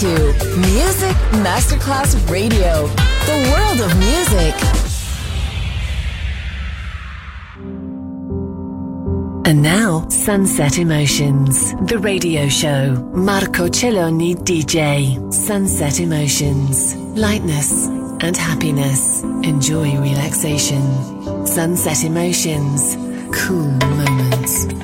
to Music Masterclass Radio, the world of music. And now, Sunset Emotions, the radio show. Marco Celloni DJ. Sunset Emotions, lightness and happiness. Enjoy relaxation. Sunset Emotions, cool moments.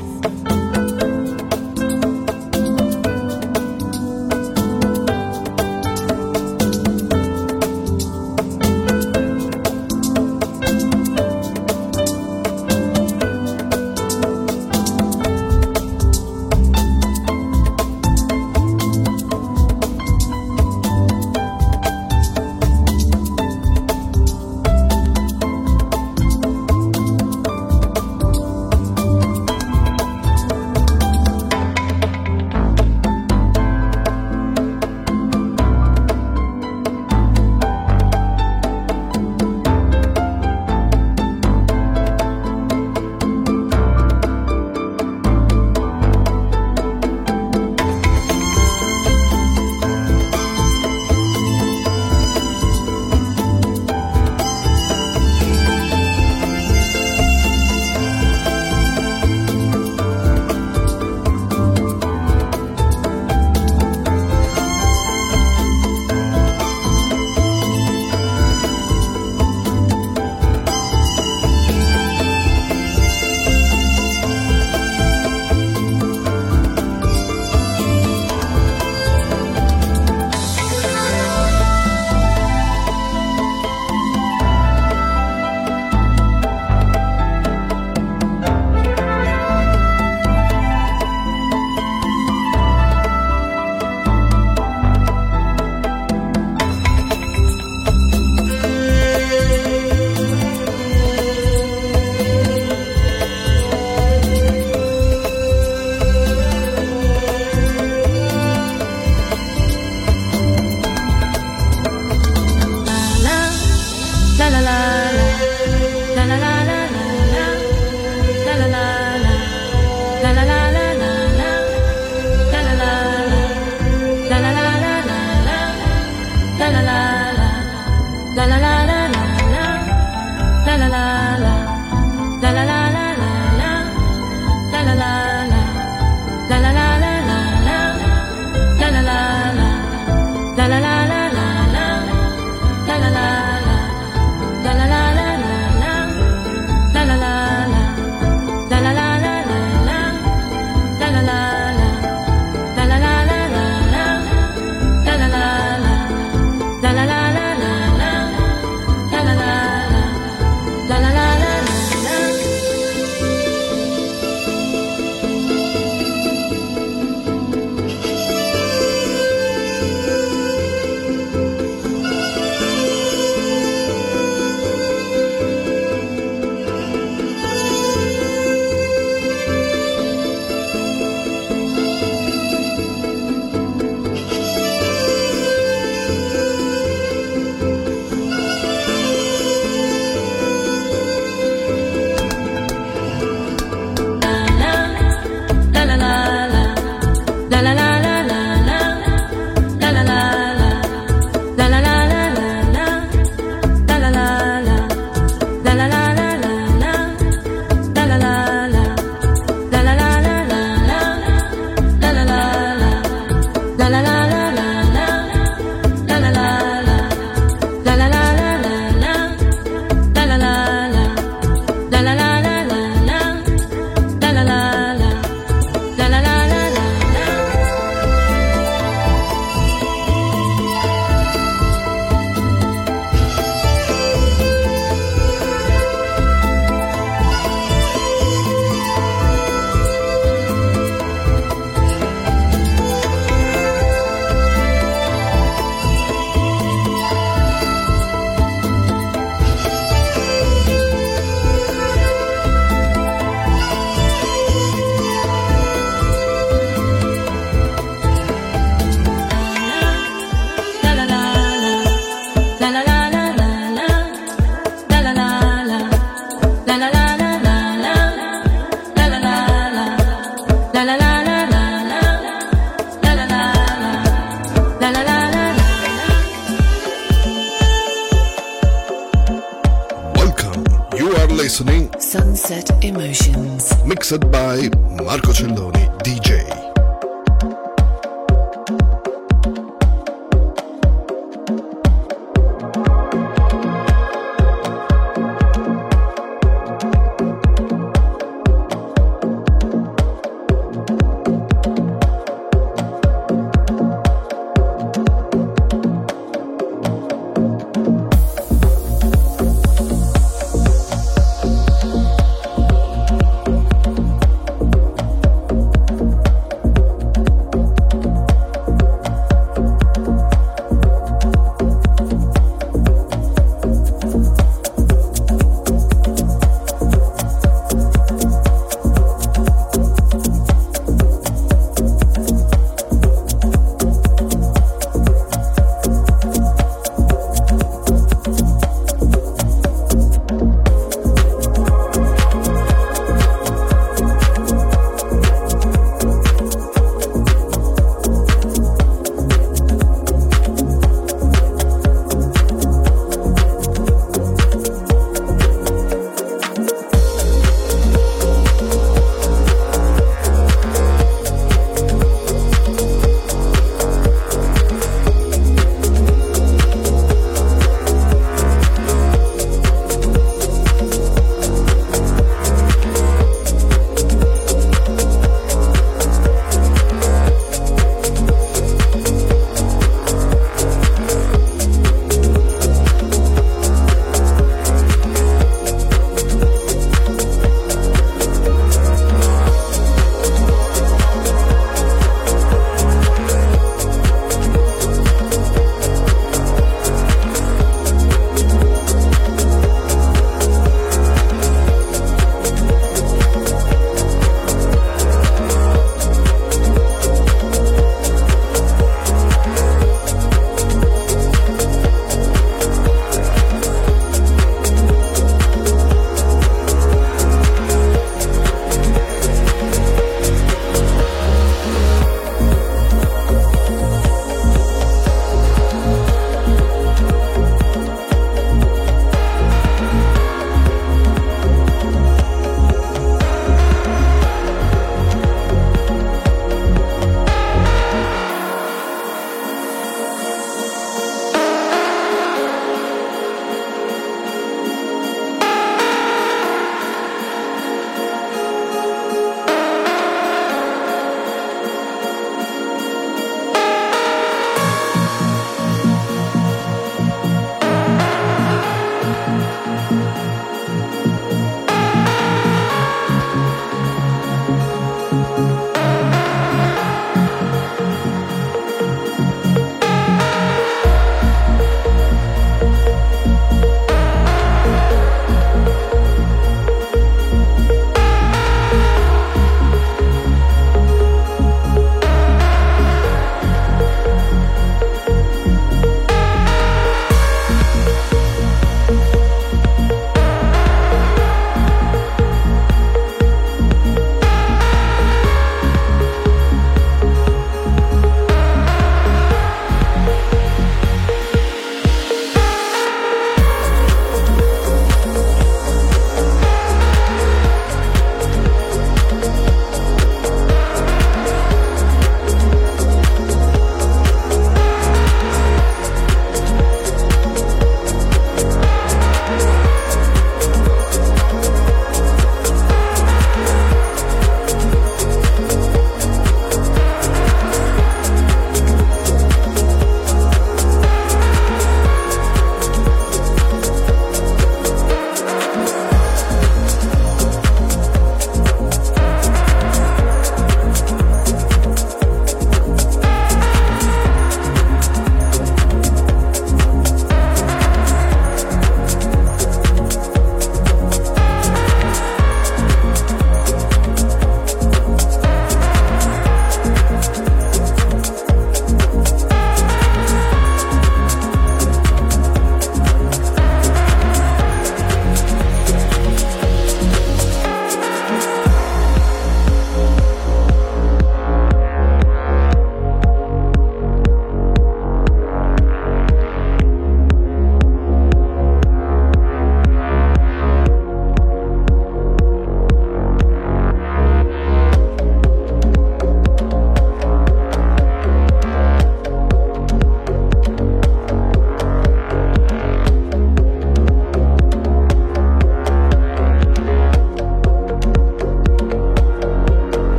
listening. Sunset Emotions. Mixed by Marco Celloni, DJ.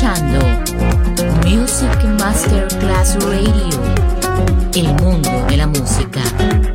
ascoltando Music Masterclass Radio, il mondo della musica.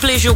Pleasure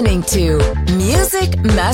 listening to Music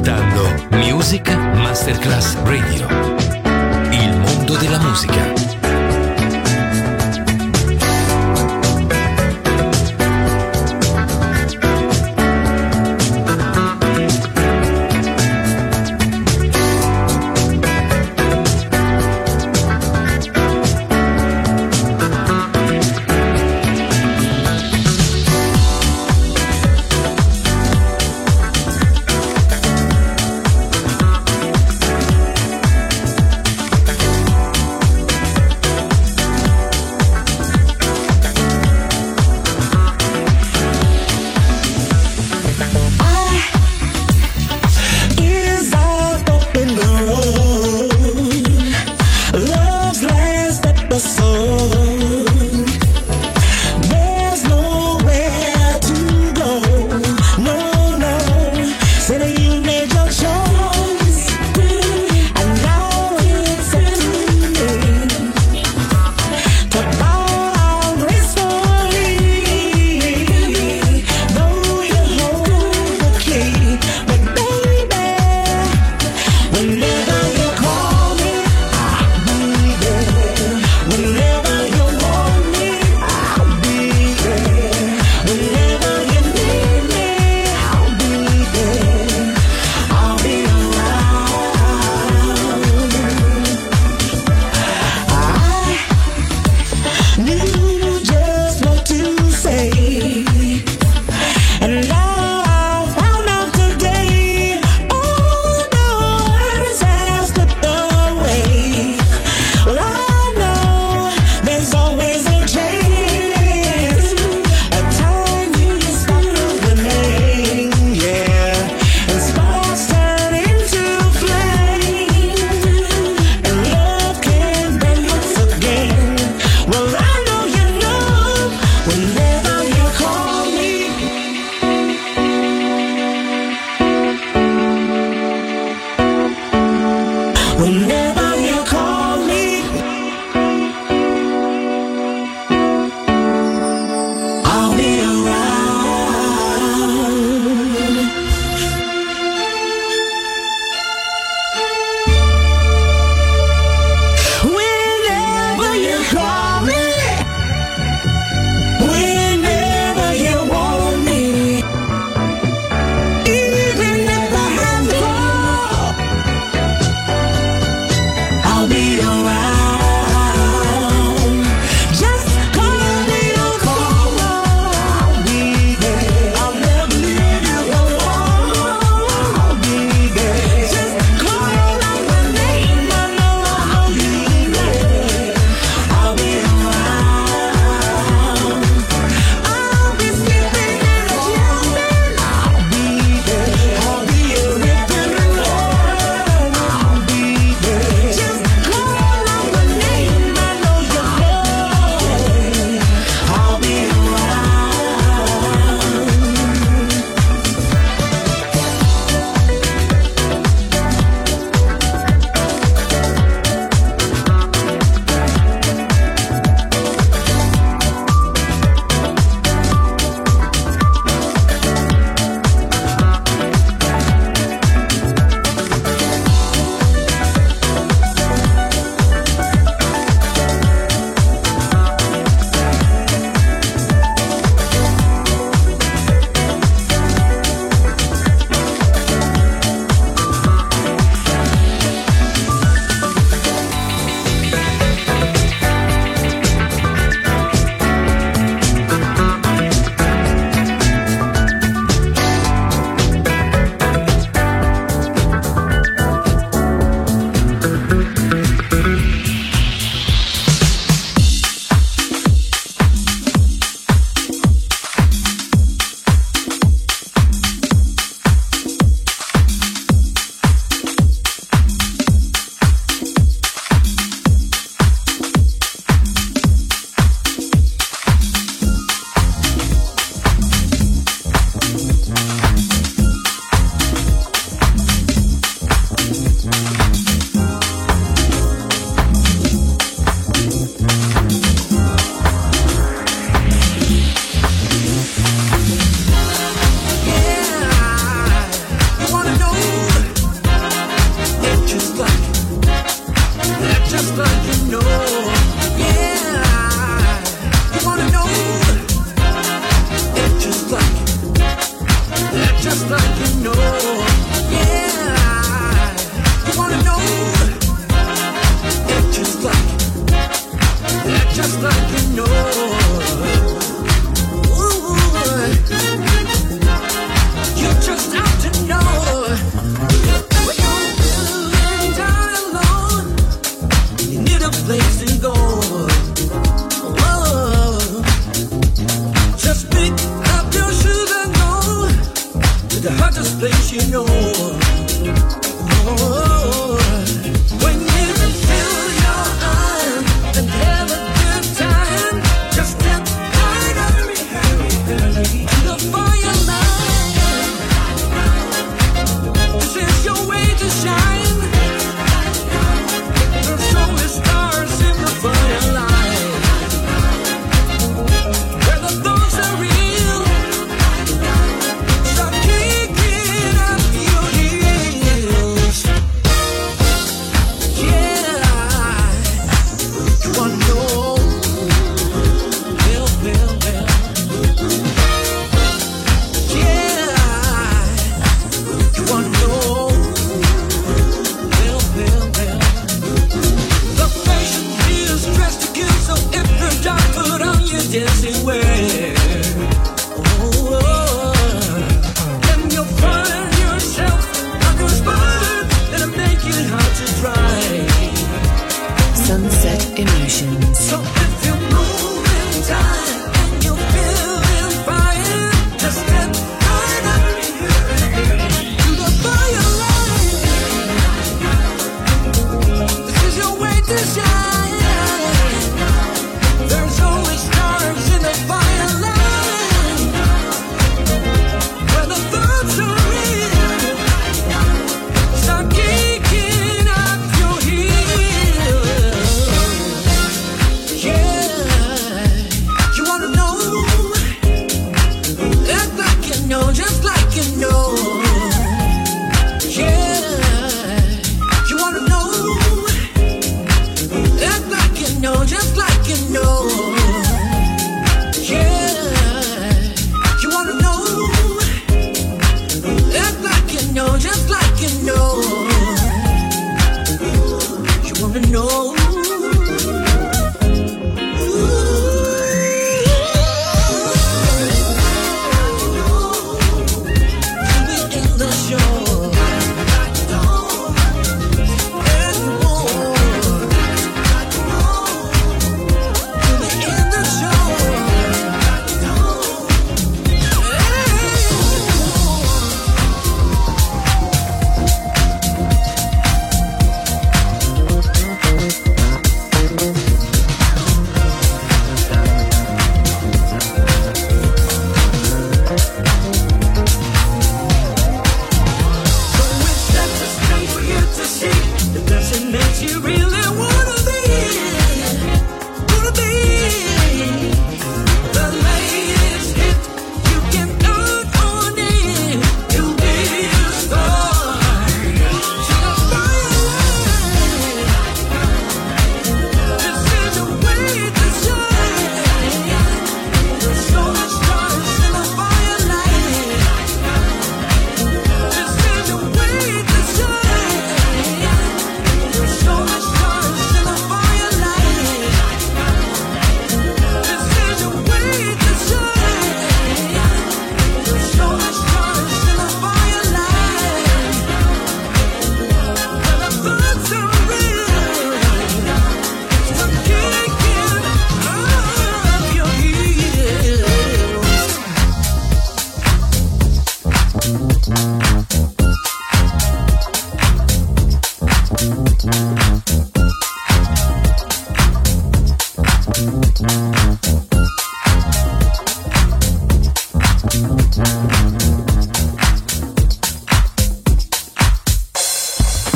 ascoltando Music Masterclass Radio. Il mondo della musica.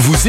Vous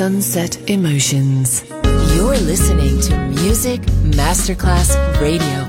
Sunset Emotions. You're listening to Music Masterclass Radio.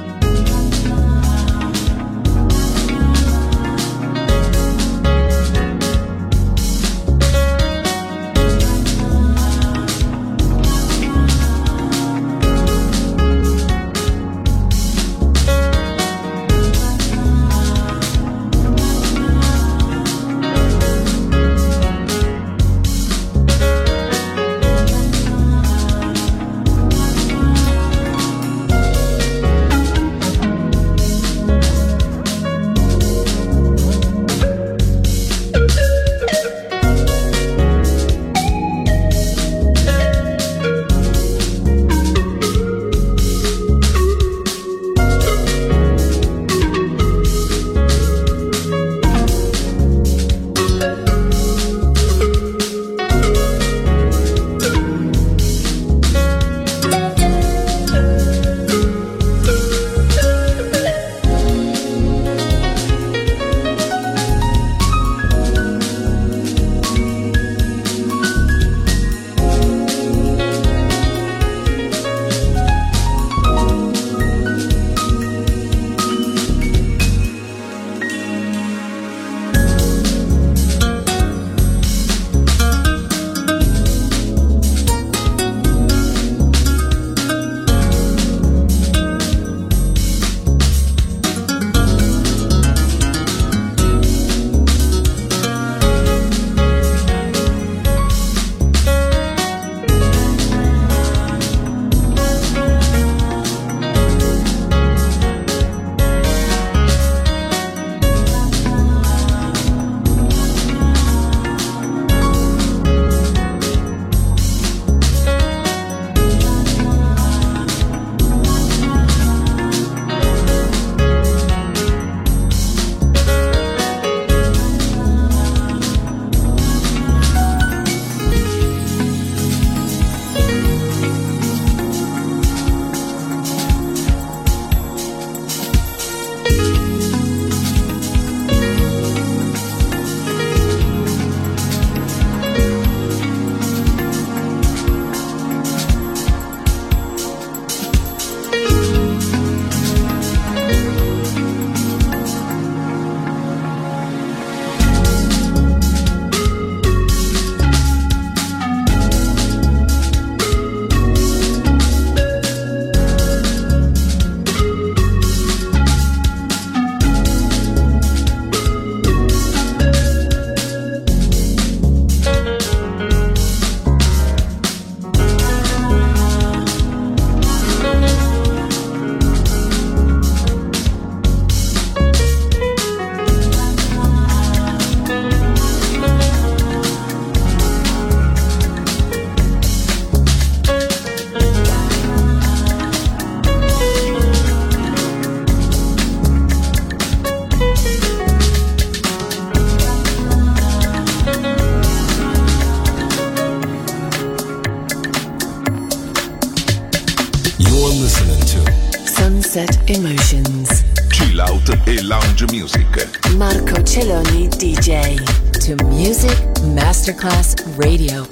Emotions, chill out e lounge music. Marco Celloni DJ to Music Masterclass Radio.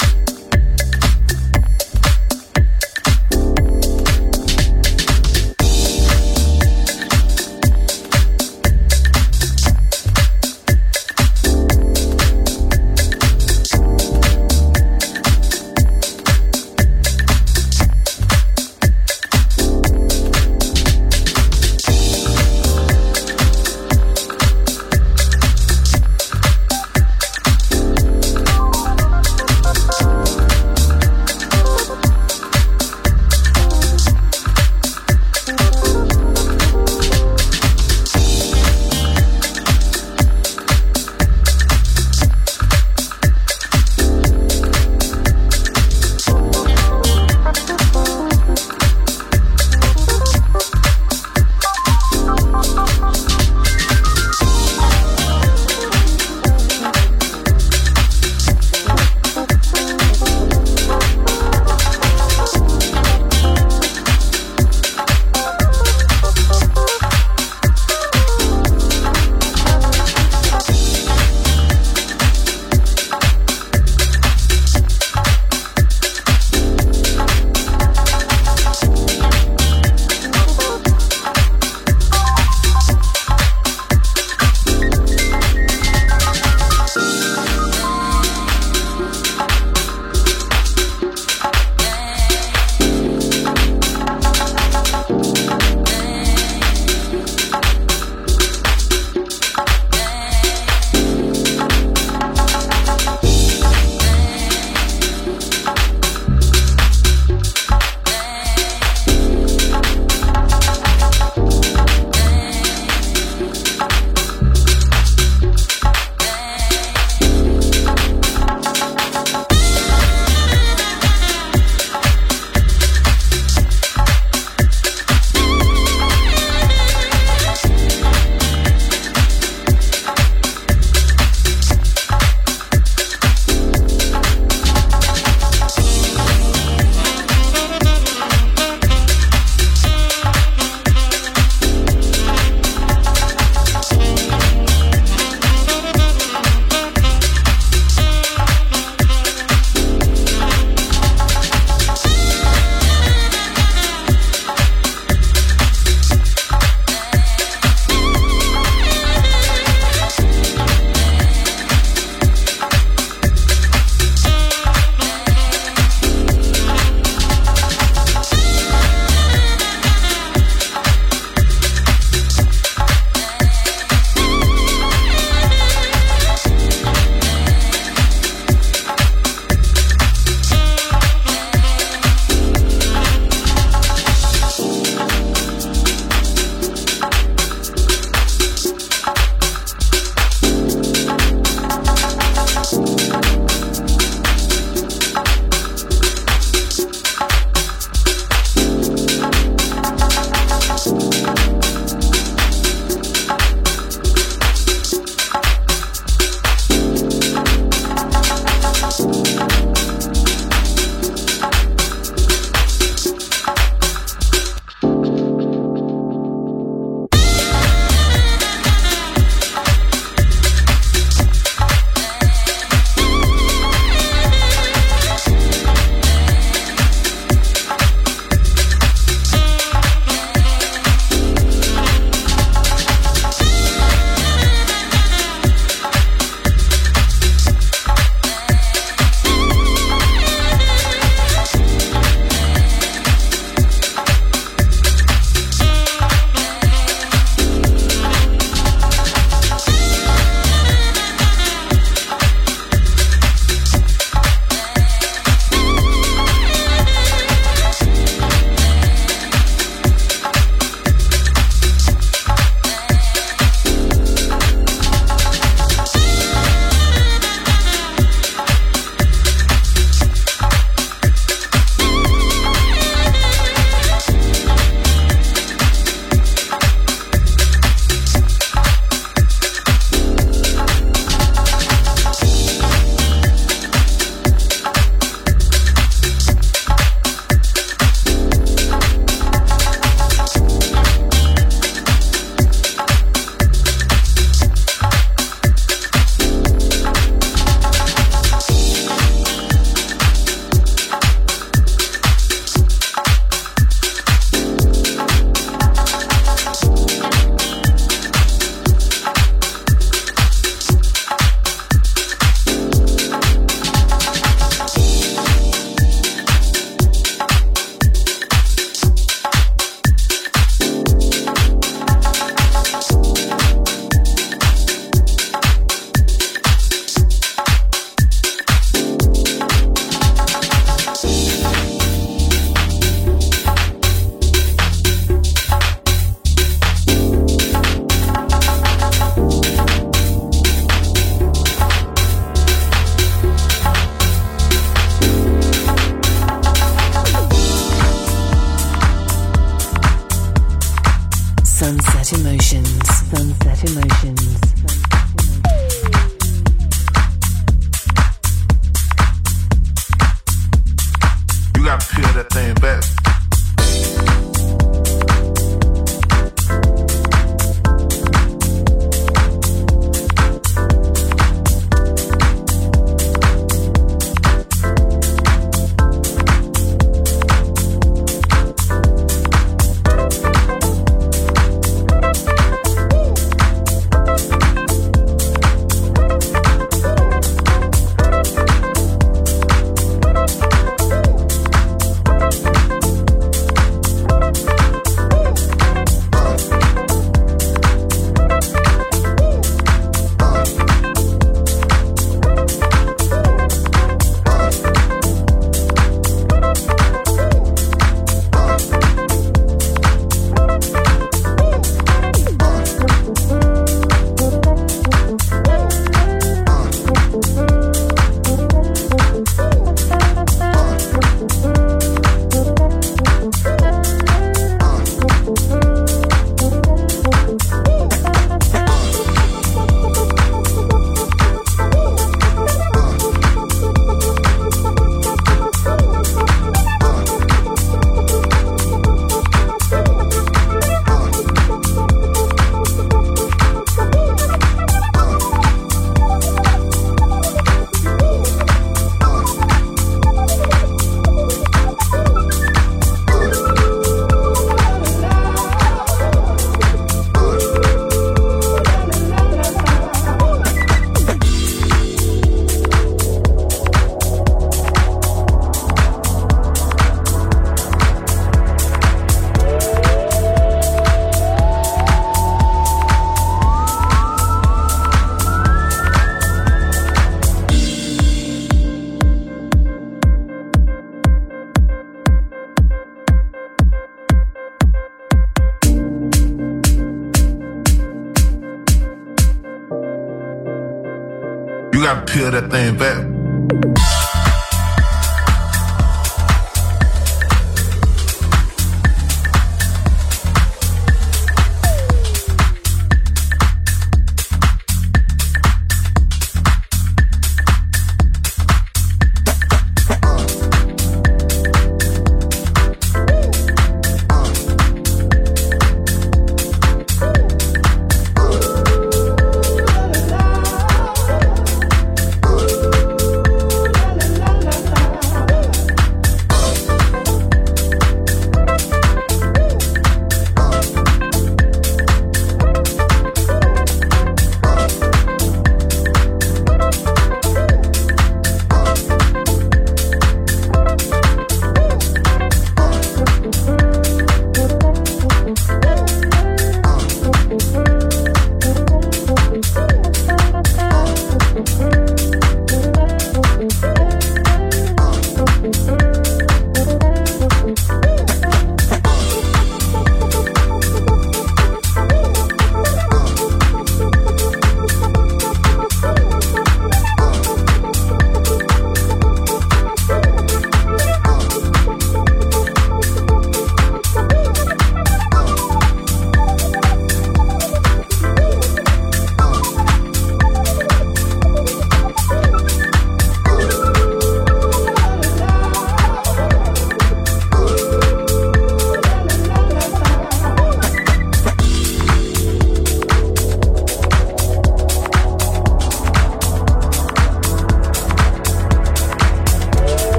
You gotta peel that thing back.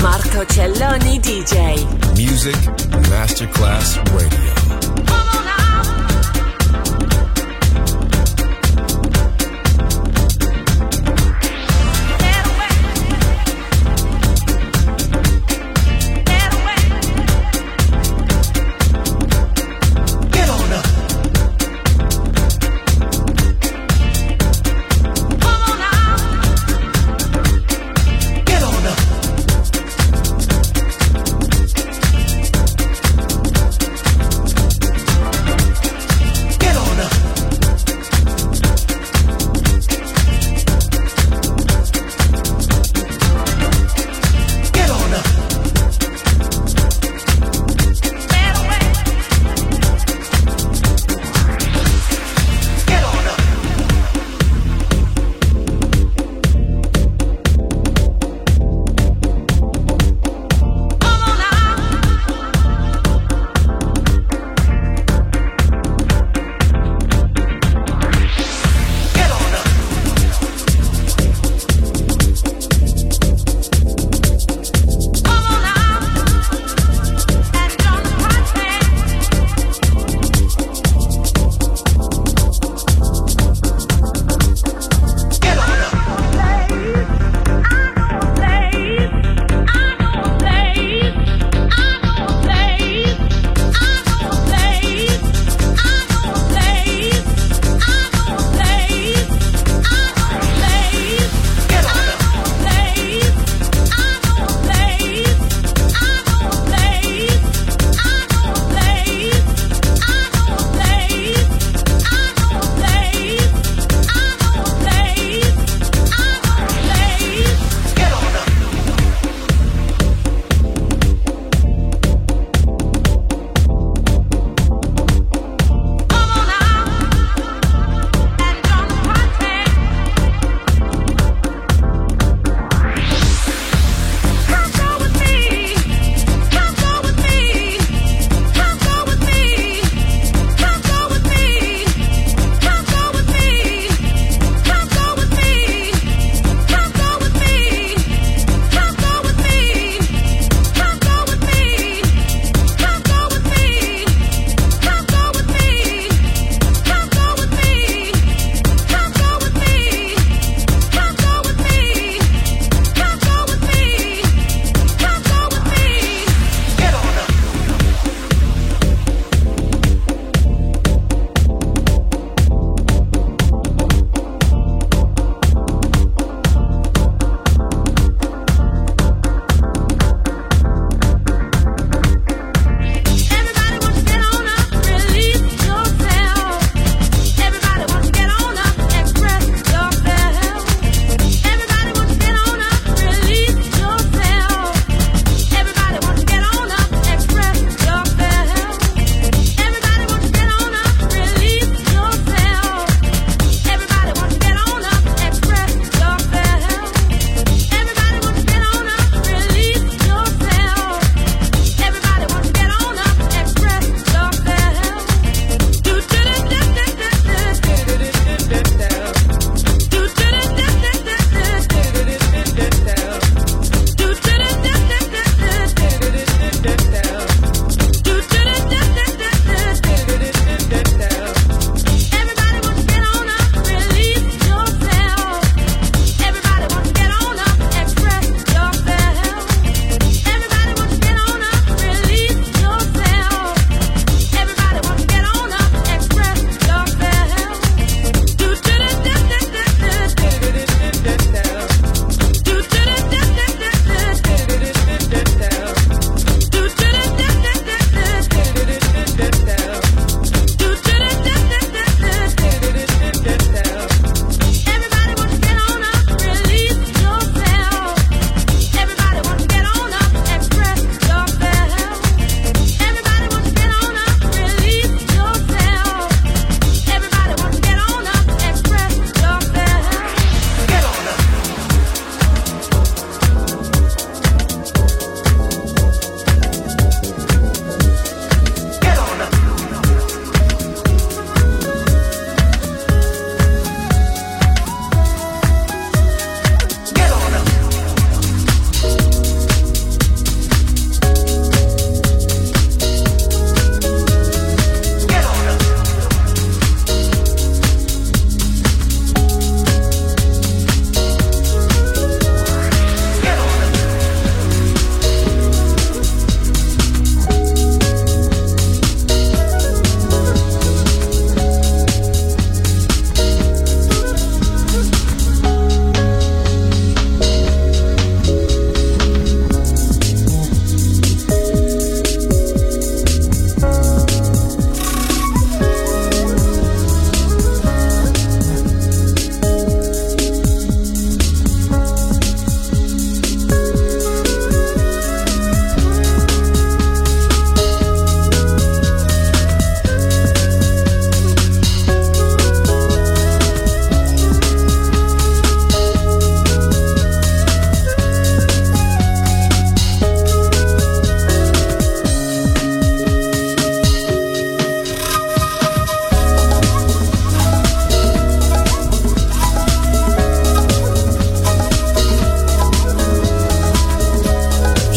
Marco Celloni DJ. Music Masterclass Radio. Come on out.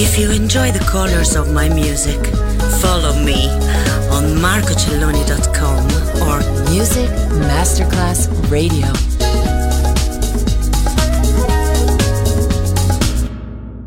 If you enjoy the colors of my music, follow me on marcocelloni.com or Music Masterclass Radio.